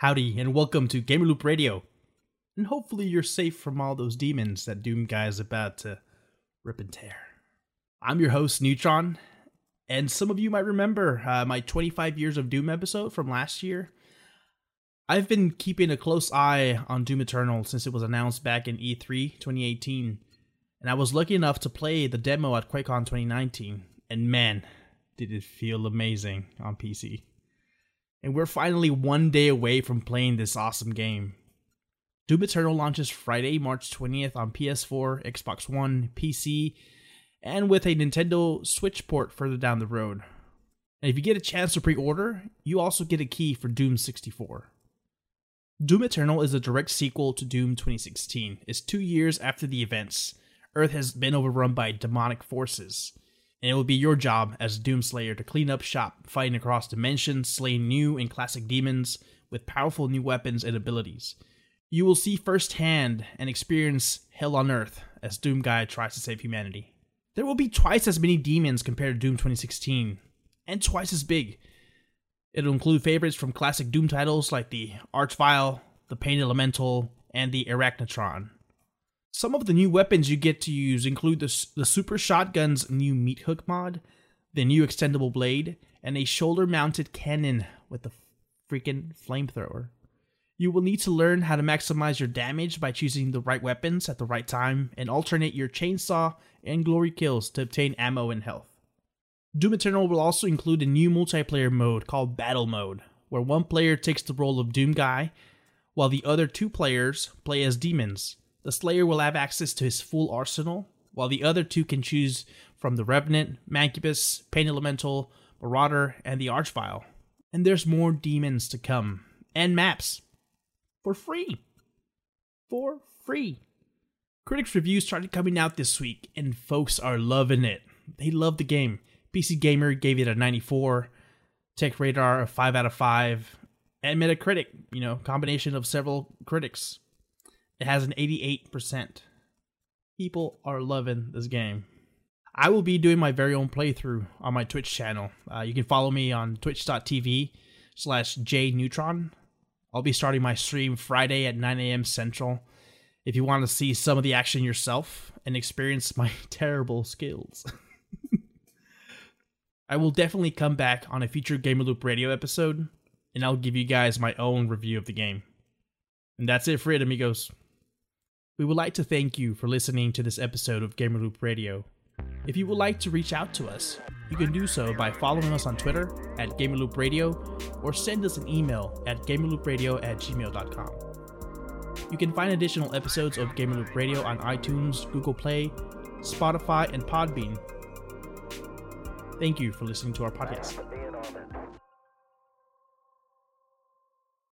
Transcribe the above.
Howdy, and welcome to GamerLoop Radio. And hopefully you're safe from all those demons that Doomguy is about to rip and tear. I'm your host, Neutron, and some of you might remember my 25 Years of Doom episode from last year. I've been keeping a close eye on Doom Eternal since it was announced back in E3 2018, and I was lucky enough to play the demo at QuakeCon 2019, and man, did it feel amazing on PC. And we're finally one day away from playing this awesome game. Doom Eternal launches Friday, March 20th on PS4, Xbox One, PC, and with a Nintendo Switch port further down the road. And if you get a chance to pre-order, you also get a key for Doom 64. Doom Eternal is a direct sequel to Doom 2016. It's 2 years after the events. Earth has been overrun by demonic forces. And it will be your job as Doom Slayer to clean up shop, fighting across dimensions, slaying new and classic demons with powerful new weapons and abilities. You will see firsthand and experience hell on Earth as Doomguy tries to save humanity. There will be twice as many demons compared to Doom 2016, and twice as big. It'll include favorites from classic Doom titles like the Arch-Vile, the Pain Elemental, and the Arachnatron. Some of the new weapons you get to use include the Super Shotgun's new meat hook mod, the new extendable blade, and a shoulder-mounted cannon with the freaking flamethrower. You will need to learn how to maximize your damage by choosing the right weapons at the right time and alternate your chainsaw and glory kills to obtain ammo and health. Doom Eternal will also include a new multiplayer mode called Battle Mode, where one player takes the role of Doomguy, while the other two players play as demons. The Slayer will have access to his full arsenal, while the other two can choose from the Revenant, Mancubus, Pain Elemental, Marauder, and the Arch-Vile. And there's more demons to come. And maps. For free. For free. Critics' reviews started coming out this week, and folks are loving it. They love the game. PC Gamer gave it a 94, Tech Radar a 5 out of 5, and Metacritic, combination of several critics. It has an 88%. People are loving this game. I will be doing my very own playthrough on my Twitch channel. You can follow me on twitch.tv/jneutron. I'll be starting my stream Friday at 9 a.m. Central if you want to see some of the action yourself and experience my terrible skills. I will definitely come back on a future GamerLoop Radio episode, and I'll give you guys my own review of the game. And that's it for it, amigos. We would like to thank you for listening to this episode of GamerLoop Radio. If you would like to reach out to us, you can do so by following us on Twitter at GamerLoop Radio or send us an email at GamerLoopRadio@gmail.com. You can find additional episodes of GamerLoop Radio on iTunes, Google Play, Spotify, and Podbean. Thank you for listening to our podcast.